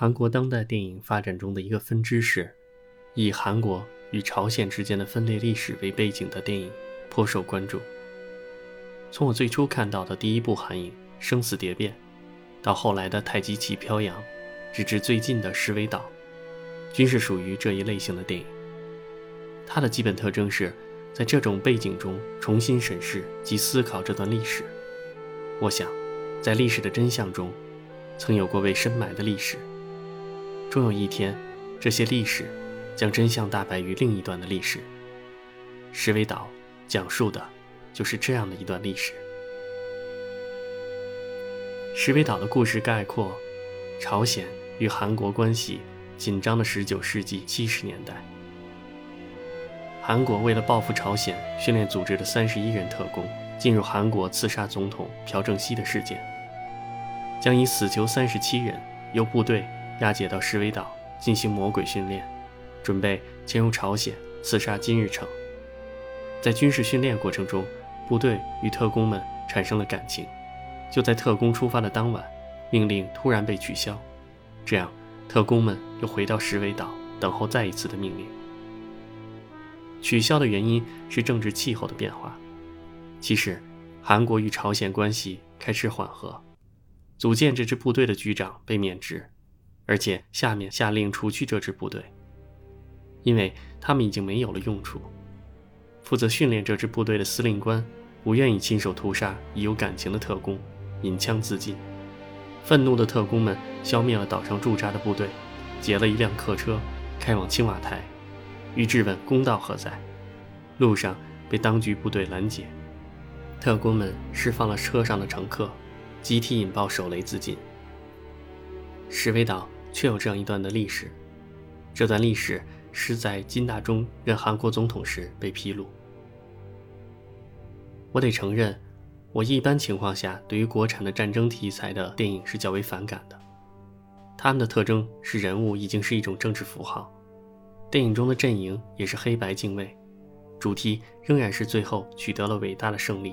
韩国当代电影发展中的一个分支是以韩国与朝鲜之间的分裂历史为背景的电影颇受关注。从我最初看到的第一部韩影《生死蝶变》，到后来的《太极旗飘扬》，直至最近的《石尾岛》，均是属于这一类型的电影。它的基本特征是在这种背景中重新审视及思考这段历史。我想在历史的真相中曾有过被深埋的历史，终有一天这些历史将真相大白于另一段的历史。石尾岛讲述的就是这样的一段历史。石尾岛的故事概括朝鲜与韩国关系紧张的19世纪70年代，韩国为了报复朝鲜训练组织的31人特工进入韩国刺杀总统朴正熙的事件，将以死囚37人由部队押解到石尾岛进行魔鬼训练，准备潜入朝鲜刺杀金日成。在军事训练过程中，部队与特工们产生了感情，就在特工出发的当晚，命令突然被取消，这样特工们又回到石尾岛等候再一次的命令。取消的原因是政治气候的变化。其实韩国与朝鲜关系开始缓和，组建这支部队的局长被免职，而且下面下令除去这支部队，因为他们已经没有了用处。负责训练这支部队的司令官不愿意亲手屠杀已有感情的特工，引枪自尽。愤怒的特工们消灭了岛上驻扎的部队，劫了一辆客车开往青瓦台，欲质问公道何在，路上被当局部队拦截，特工们释放了车上的乘客，集体引爆手雷自尽。石尾岛却有这样一段的历史，这段历史是在金大中任韩国总统时被披露。我得承认，我一般情况下对于国产的战争题材的电影是较为反感的，他们的特征是人物已经是一种政治符号，电影中的阵营也是黑白泾渭，主题仍然是最后取得了伟大的胜利。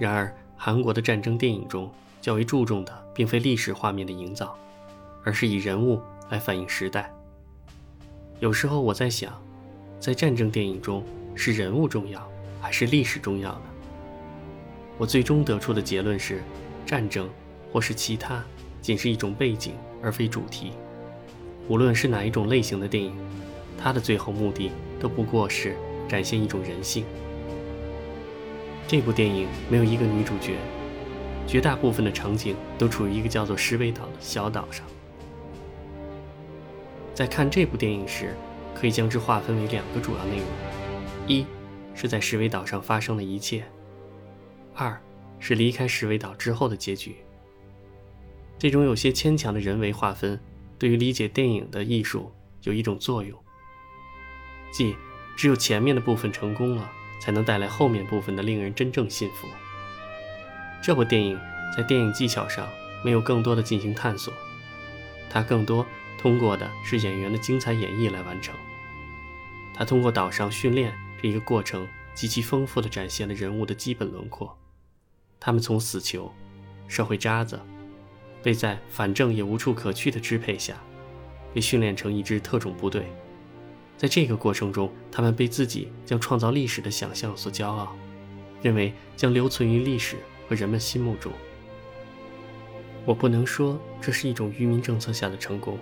然而韩国的战争电影中较为注重的并非历史画面的营造，而是以人物来反映时代。有时候我在想，在战争电影中是人物重要还是历史重要呢？我最终得出的结论是，战争或是其他仅是一种背景而非主题。无论是哪一种类型的电影，它的最后目的都不过是展现一种人性。这部电影没有一个女主角，绝大部分的场景都处于一个叫做石尾岛的小岛上。在看这部电影时，可以将之划分为两个主要内容：一是在石尾岛上发生的一切；二是离开石尾岛之后的结局。这种有些牵强的人为划分对于理解电影的艺术有一种作用，即只有前面的部分成功了，才能带来后面部分的令人真正信服。这部电影在电影技巧上没有更多的进行探索，它更多通过的是演员的精彩演绎来完成。它通过岛上训练这一个过程极其丰富地展现了人物的基本轮廓，他们从死囚、社会渣子，被在反正也无处可去的支配下被训练成一支特种部队。在这个过程中，他们被自己将创造历史的想象所骄傲，认为将留存于历史和人们心目中。我不能说这是一种愚民政策下的成功，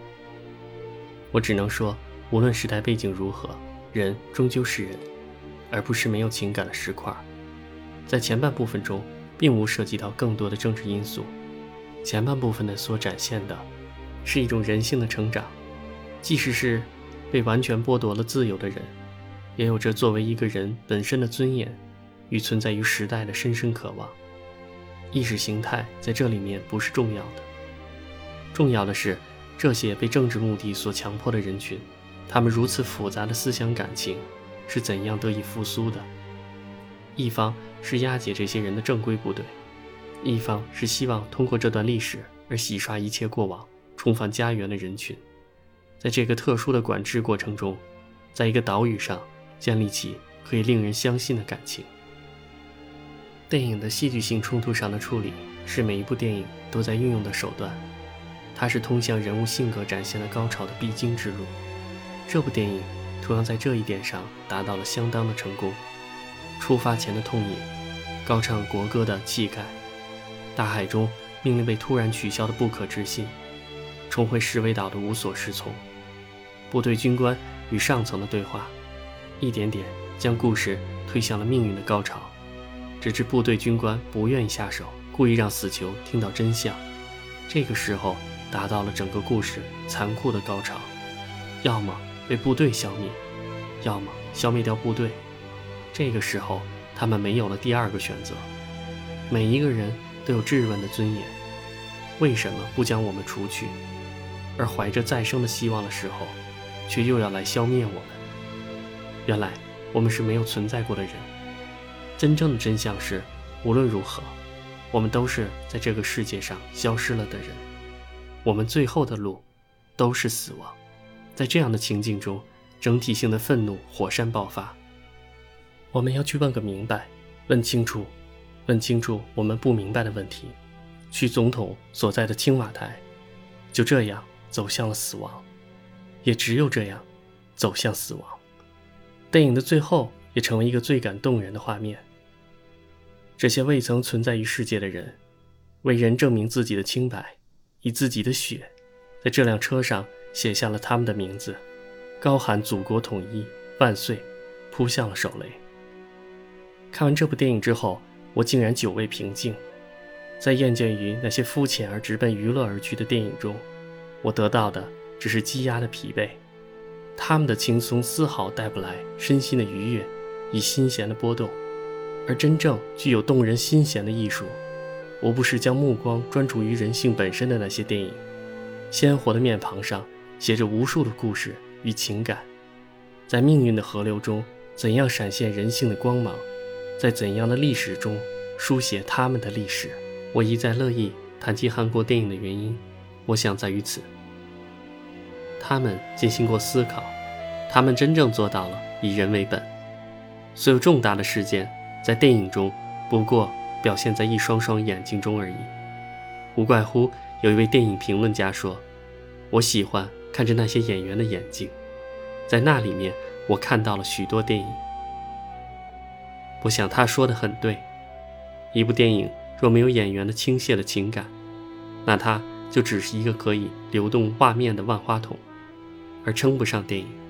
我只能说无论时代背景如何，人终究是人，而不是没有情感的石块。在前半部分中并无涉及到更多的政治因素，前半部分的所展现的是一种人性的成长，即使是被完全剥夺了自由的人，也有着作为一个人本身的尊严与存在于时代的深深渴望。意识形态在这里面不是重要的，重要的是这些被政治目的所强迫的人群，他们如此复杂的思想感情是怎样得以复苏的。一方是押解这些人的正规部队，一方是希望通过这段历史而洗刷一切过往重返家园的人群。在这个特殊的管制过程中，在一个岛屿上建立起可以令人相信的感情。电影的戏剧性冲突上的处理是每一部电影都在运用的手段，它是通向人物性格展现的高潮的必经之路。这部电影同样在这一点上达到了相当的成功。出发前的痛饮，高唱国歌的气概，大海中命令被突然取消的不可置信，重回示威岛的无所适从，部队军官与上层的对话，一点点将故事推向了命运的高潮，直至部队军官不愿意下手，故意让死囚听到真相。这个时候达到了整个故事残酷的高潮，要么被部队消灭，要么消灭掉部队。这个时候他们没有了第二个选择。每一个人都有质问的尊严，为什么不将我们除去？而怀着再生的希望的时候，却又要来消灭我们。原来我们是没有存在过的人。真正的真相是，无论如何，我们都是在这个世界上消失了的人。我们最后的路都是死亡。在这样的情境中，整体性的愤怒火山爆发。我们要去问个明白，问清楚我们不明白的问题，去总统所在的青瓦台，就这样走向了死亡，也只有这样走向死亡。电影的最后也成为一个最感动人的画面。这些未曾存在于世界的人，为人证明自己的清白，以自己的血在这辆车上写下了他们的名字，高喊祖国统一万岁，扑向了手雷。看完这部电影之后，我竟然久未平静。在厌倦于那些肤浅而直奔娱乐而去的电影中，我得到的只是积压的疲惫。他们的轻松丝毫带不来身心的愉悦与心弦的波动，而真正具有动人心弦的艺术，无不是将目光专注于人性本身的那些电影。鲜活的面庞上写着无数的故事与情感，在命运的河流中怎样闪现人性的光芒，在怎样的历史中书写他们的历史。我一再乐意谈及韩国电影的原因，我想在于此，他们进行过思考，他们真正做到了以人为本。所有重大的事件在电影中不过表现在一双双眼睛中而已。无怪乎有一位电影评论家说，我喜欢看着那些演员的眼睛，在那里面我看到了许多电影。我想他说得很对，一部电影若没有演员的倾泻的情感，那它就只是一个可以流动画面的万花筒，而称不上电影。